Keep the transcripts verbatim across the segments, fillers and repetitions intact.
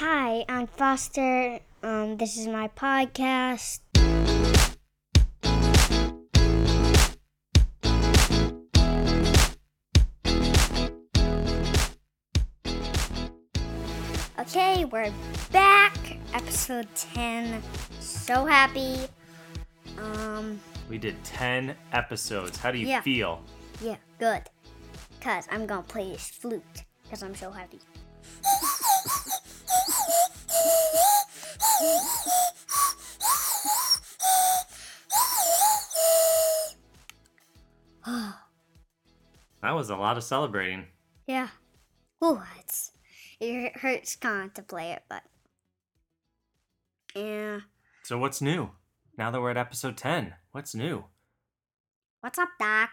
Hi, I'm Foster. Um, this is my podcast. Okay, we're back. Episode ten. So happy. Um. We did ten episodes. How do you yeah. feel? Yeah, good. Because I'm going to play this flute. Because I'm so happy. That was a lot of celebrating. Yeah. Ooh, it's, it hurts kind of to play it, but... Yeah. So what's new? Now that we're at episode ten, what's new? What's up, Doc?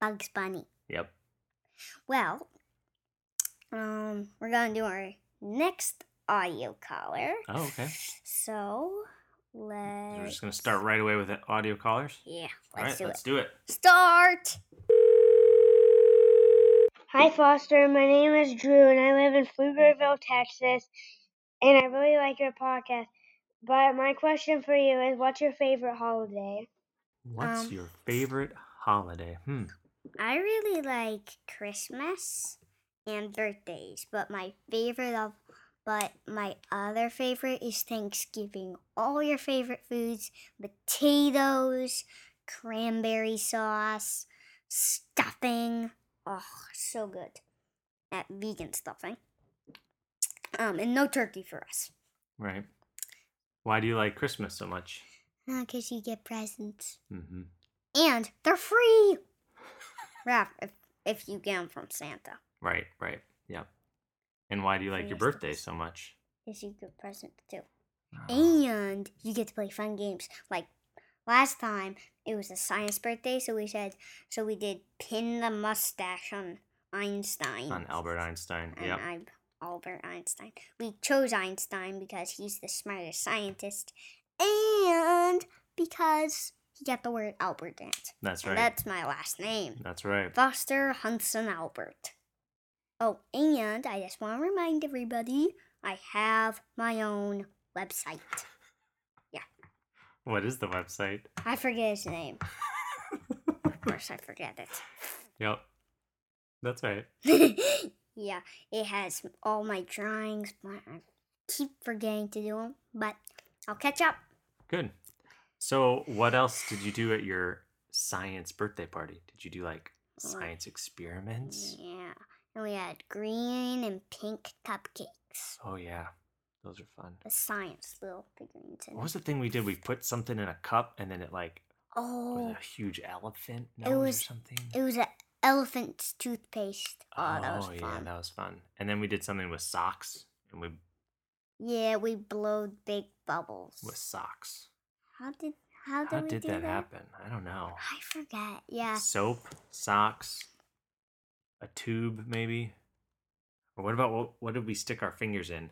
Bugs Bunny. Yep. Well, um, we're going to do our next audio caller. Oh, okay. So, let's... We're just going to start right away with the audio callers? Yeah, let's do it. All right, let's do it. Start! Hi, Foster. My name is Drew, and I live in Pflugerville, Texas, and I really like your podcast. But my question for you is, what's your favorite holiday? What's um, your favorite holiday? Hmm. I really like Christmas and birthdays, but my favorite of, but my other favorite is Thanksgiving. All your favorite foods: potatoes, cranberry sauce, stuffing. Oh, so good. That vegan stuffing. Um, and no turkey for us. Right. Why do you like Christmas so much? Because uh, you get presents. Mm-hmm. And they're free. Raph, if, if you get them from Santa. Right, right, yeah. And why do you like your birthday so much? Because you get presents too. Oh. And you get to play fun games. Like last time, it was a science birthday, so we said, so we did pin the mustache on Einstein. On Albert Einstein, yeah. And I, Albert Einstein. We chose Einstein because he's the smartest scientist, and because... You got the word Albert in it. That's right. And that's my last name. That's right. Foster Hunson Albert. Oh, and I just want to remind everybody, I have my own website. Yeah. What is the website? I forget his name. Of course, I forget it. Yep. That's right. Yeah, it has all my drawings, but I keep forgetting to do them, but I'll catch up. Good. So what else did you do at your science birthday party? Did you do, like, science experiments? Yeah. And we had green and pink cupcakes. Oh, yeah. Those are fun. The science little figurines. What was the thing we did? We put something in a cup, and then it, like, oh, was a huge elephant nose it was, or something? It was an elephant's toothpaste. Oh, oh that was fun. Oh, yeah, that was fun. And then we did something with socks, and we... Yeah, we blowed big bubbles. With socks. How did how did, how did that, that happen? I don't know. I forget. Yeah. Soap, socks, a tube maybe, or what about what? What did we stick our fingers in?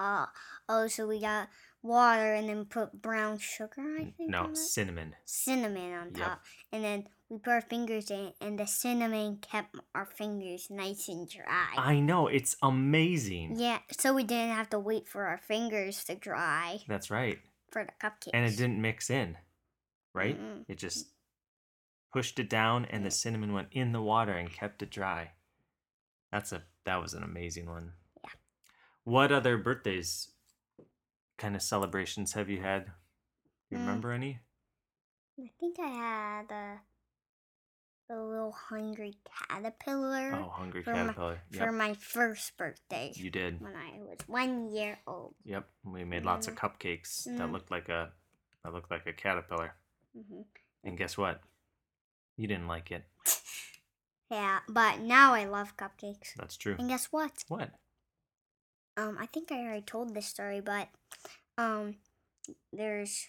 Uh, oh, so we got water and then put brown sugar. I think. No, cinnamon. Cinnamon on top, yep. And then we put our fingers in, and the cinnamon kept our fingers nice and dry. I know, it's amazing. Yeah, so we didn't have to wait for our fingers to dry. That's right. For the cupcakes. And it didn't mix in, right? Mm-mm. It just pushed it down, and the cinnamon went in the water and kept it dry. That's a that was an amazing one. Yeah. What other birthdays kind of celebrations have you had? Do you mm. remember any? I think I had a, a little hungry caterpillar. Oh, hungry for caterpillar. My, yep. For my first birthday. You did. When I was one year old. Yep. We made mm-hmm. lots of cupcakes mm-hmm. that looked like a that looked like a caterpillar. Mm-hmm. And guess what? You didn't like it. Yeah, but now I love cupcakes. That's true. And guess what? What? Um, I think I already told this story, but um, there's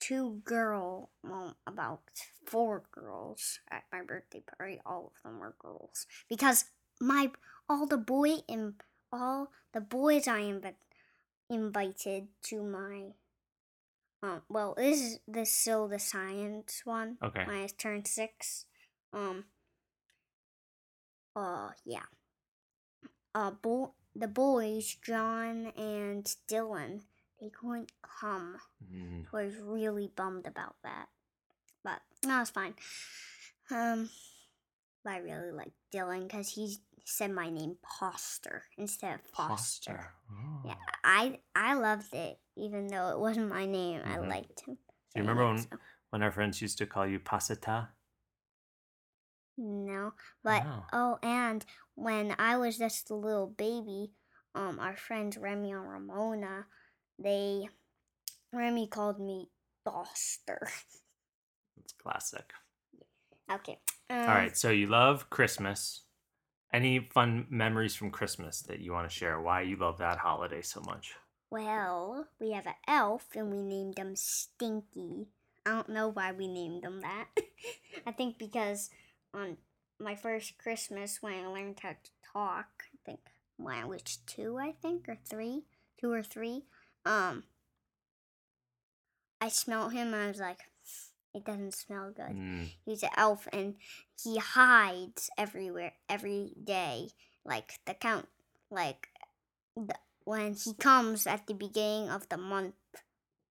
two girl, well, about four girls at my birthday party. All of them were girls because my all the boy and all the boys I inv- invited to my. Um, well, this is the still the science one. Okay. When I turned six. Um. Oh uh, yeah. uh, bo- the boys, John and Dylan, they couldn't come. Mm. So I was really bummed about that. But no, it's fine. Um, but I really like Dylan because he said my name Poster instead of Foster. Oh. Yeah, I I loved it, even though it wasn't my name. Mm-hmm. I liked him. Do you remember when, so. when our friends used to call you Pasita? No, but wow. oh, and when I was just a little baby, um, our friends Remy and Ramona, they Remy called me Foster. It's classic. Okay. Um, All right. So you love Christmas. Any fun memories from Christmas that you want to share? Why you love that holiday so much? Well, we have an elf, and we named him Stinky. I don't know why we named him that. I think because on my first Christmas, when I learned how to talk, I think when I was two, I think, or three, two or three, um, I smelled him, and I was like, it doesn't smell good. Mm. He's an elf, and he hides everywhere, every day. Like the count, like the, when he comes at the beginning of the month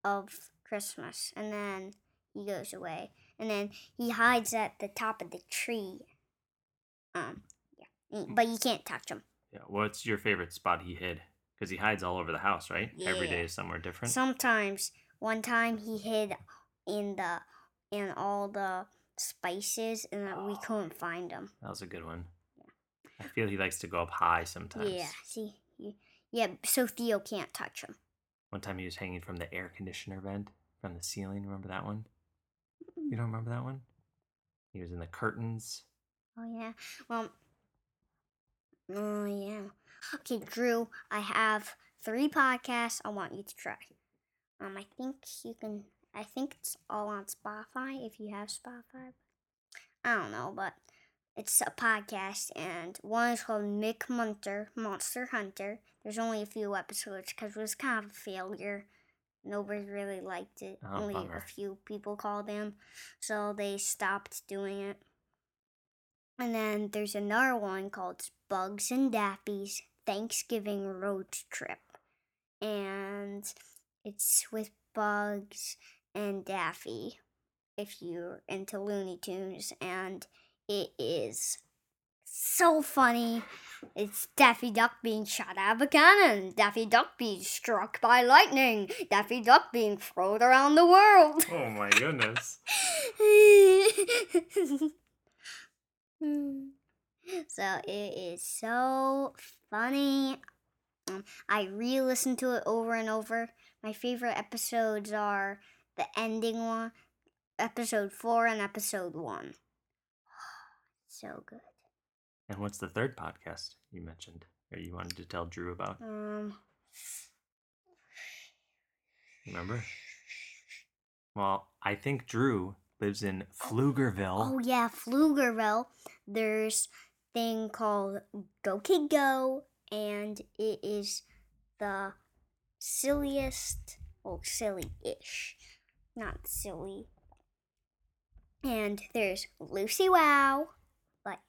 of Christmas, and then he goes away, and then he hides at the top of the tree. Um, yeah, but you can't touch him. Yeah, what's your favorite spot he hid? Because he hides all over the house, right? Yeah. Every day is somewhere different. Sometimes, one time he hid in the. And all the spices, and that we couldn't find them. That was a good one. Yeah. I feel he likes to go up high sometimes. Yeah, see? Yeah, so Theo can't touch him. One time he was hanging from the air conditioner vent from the ceiling. Remember that one? You don't remember that one? He was in the curtains. Oh, yeah. Well, oh, yeah. Okay, Drew, I have three podcasts I want you to try. Um, I think you can... I think it's all on Spotify, if you have Spotify. I don't know, but it's a podcast, and one is called Mick Munter, Monster Hunter. There's only a few episodes, because it was kind of a failure. Nobody really liked it. Oh, only bummer. A few people called in, so they stopped doing it. And then there's another one called Bugs and Daffy's Thanksgiving Road Trip. And it's with Bugs and Daffy, if you're into Looney Tunes, and it is so funny. It's Daffy Duck being shot out of a cannon, Daffy Duck being struck by lightning, Daffy Duck being thrown around the world. Oh my goodness. So it is so funny. Um, I re-listened to it over and over. My favorite episodes are the ending one, episode four, and episode one. So good. And what's the third podcast you mentioned, or you wanted to tell Drew about? Um. Remember? Well, I think Drew lives in Pflugerville. Oh, yeah, Pflugerville. There's a thing called Go Kid Go, and it is the... silliest, well, silly-ish, not silly. And there's Lucy Wow, like,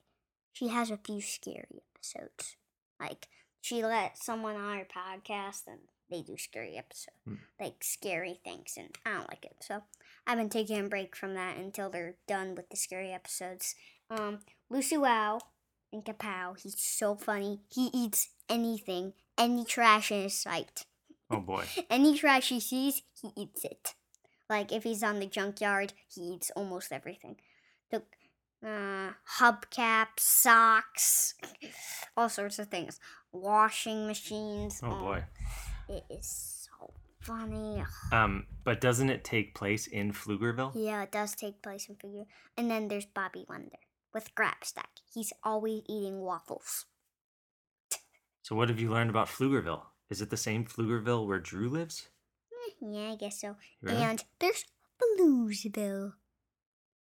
she has a few scary episodes. Like, she let someone on her podcast, and they do scary episodes, mm. like, scary things, and I don't like it. So, I've been taking a break from that until they're done with the scary episodes. Um, Lucy Wow and Kapow, he's so funny. He eats anything, any trash in his sight. Oh, boy. Any trash he sees, he eats it. Like, if he's on the junkyard, he eats almost everything. The uh, hubcaps, socks, all sorts of things. Washing machines. Oh, um, boy. It is so funny. Um, But doesn't it take place in Pflugerville? Yeah, it does take place in Pflugerville. And then there's Bobby Wonder with Grabstack. He's always eating waffles. So what have you learned about Pflugerville? Is it the same Pflugerville where Drew lives? Yeah, I guess so. Really? And there's Bluesville.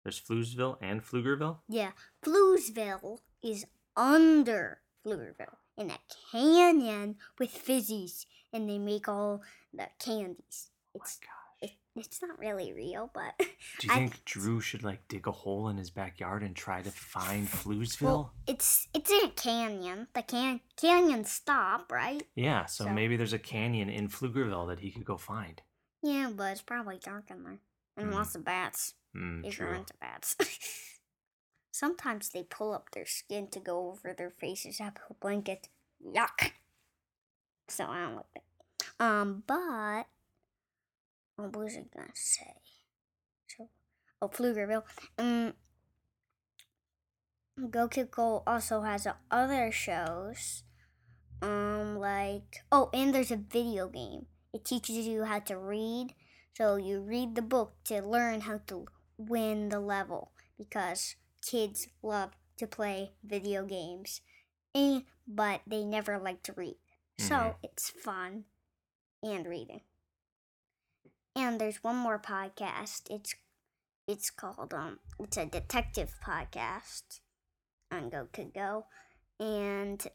There's Fluesville and Pflugerville? Yeah. Bluesville is under Pflugerville in a canyon with fizzies, and they make all the candies. It's, oh my gosh. It's it's not really real, but... Do you think I, Drew should, like, dig a hole in his backyard and try to find Fluesville? Well, it's it's in a canyon. The can canyons stop, right? Yeah, so, so maybe there's a canyon in Pflugerville that he could go find. Yeah, but it's probably dark in there. And mm. lots of bats. Mm, There's lots of bats. Sometimes they pull up their skin to go over their faces, have a blanket. Yuck. So I don't like that. Um, but... Oh, what was I gonna say? So, oh, Pflugerville. Um, Go Kid Go also has other shows. Um, like oh, and there's a video game. It teaches you how to read. So you read the book to learn how to win the level because kids love to play video games, and, but they never like to read. Mm-hmm. So it's fun and reading. And there's one more podcast. It's it's called um it's a detective podcast on Go Kid Go, and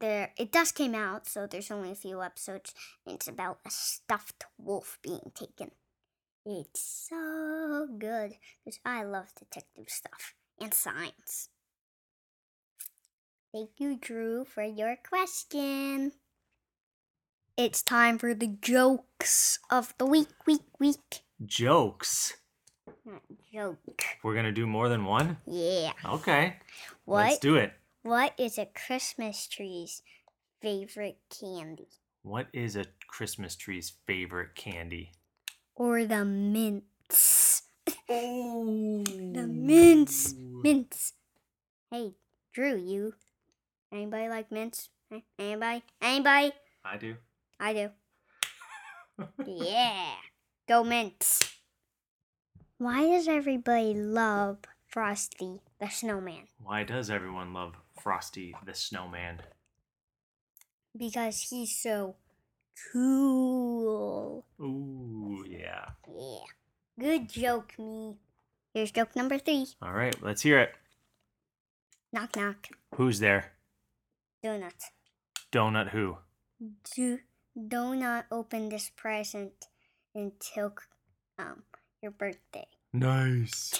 there it just came out, so there's only a few episodes. And it's about a stuffed wolf being taken. It's so good because I love detective stuff and science. Thank you, Drew, for your question. It's time for the jokes of the week, week, week. Jokes? Not joke. We're going to do more than one? Yeah. Okay. What, Let's do it. What is a Christmas tree's favorite candy? What is a Christmas tree's favorite candy? Or the mints. Oh. The mints. Mints. Hey, Drew, you. Anybody like mints? Anybody? Anybody? I do. I do. Yeah. Go Mints. Why does everybody love Frosty the Snowman? Why does everyone love Frosty the Snowman? Because he's so cool. Ooh, yeah. Yeah. Good joke, me. Here's joke number three. All right, let's hear it. Knock, knock. Who's there? Donut. Donut who? Do... Do not open this present until um your birthday. Nice.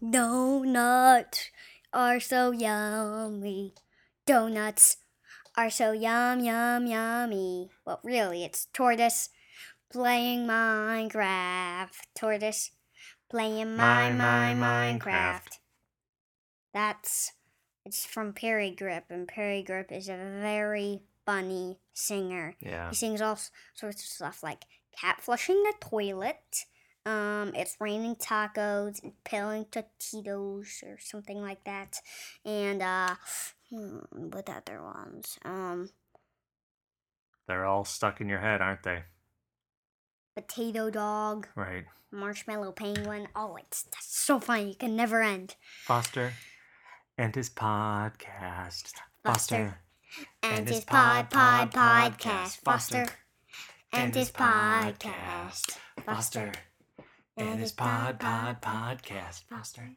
Donuts are so yummy. Donuts are so yum, yum, yummy. Well, really, it's tortoise playing Minecraft. Tortoise playing my, my, my Minecraft. Minecraft. That's, it's from Perry Grip, and Perry Grip is a very... funny singer. Yeah. He sings all sorts of stuff like cat flushing the toilet, um, it's raining tacos, and peeling Totitos or something like that. And uh, what other ones? Um, They're all stuck in your head, aren't they? Potato Dog. Right. Marshmallow Penguin. Oh, it's that's so funny. It can never end. Foster and his podcast. Foster. Foster. And, and his pod, pod, pod podcast, Foster. And his podcast, Foster. And his pod, pod, podcast, Foster.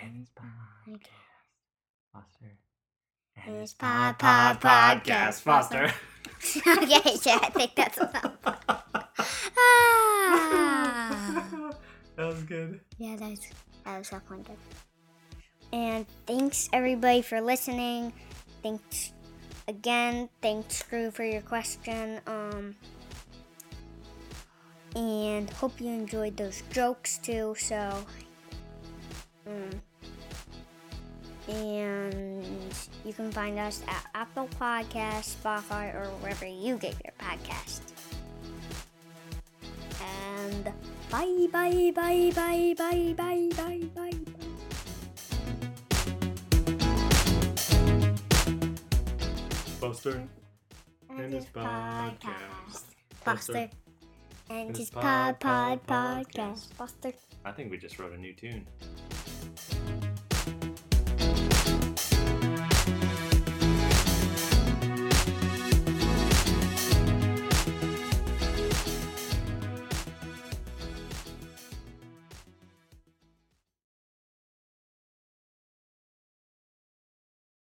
And his podcast, Foster. And his pod, pod, podcast, Foster. Okay, yeah, I think that's enough. Ah. That was good. Yeah, that was, that was definitely good. And thanks, everybody, for listening. Thanks again. Thanks, Drew, for your question. Um, and hope you enjoyed those jokes too. So, um, and you can find us at Apple Podcasts, Spotify, or wherever you get your podcast. And bye, bye, bye, bye, bye, bye, bye, bye. Foster and his podcast. Foster and his pod pod podcast. Foster. I think we just wrote a new tune.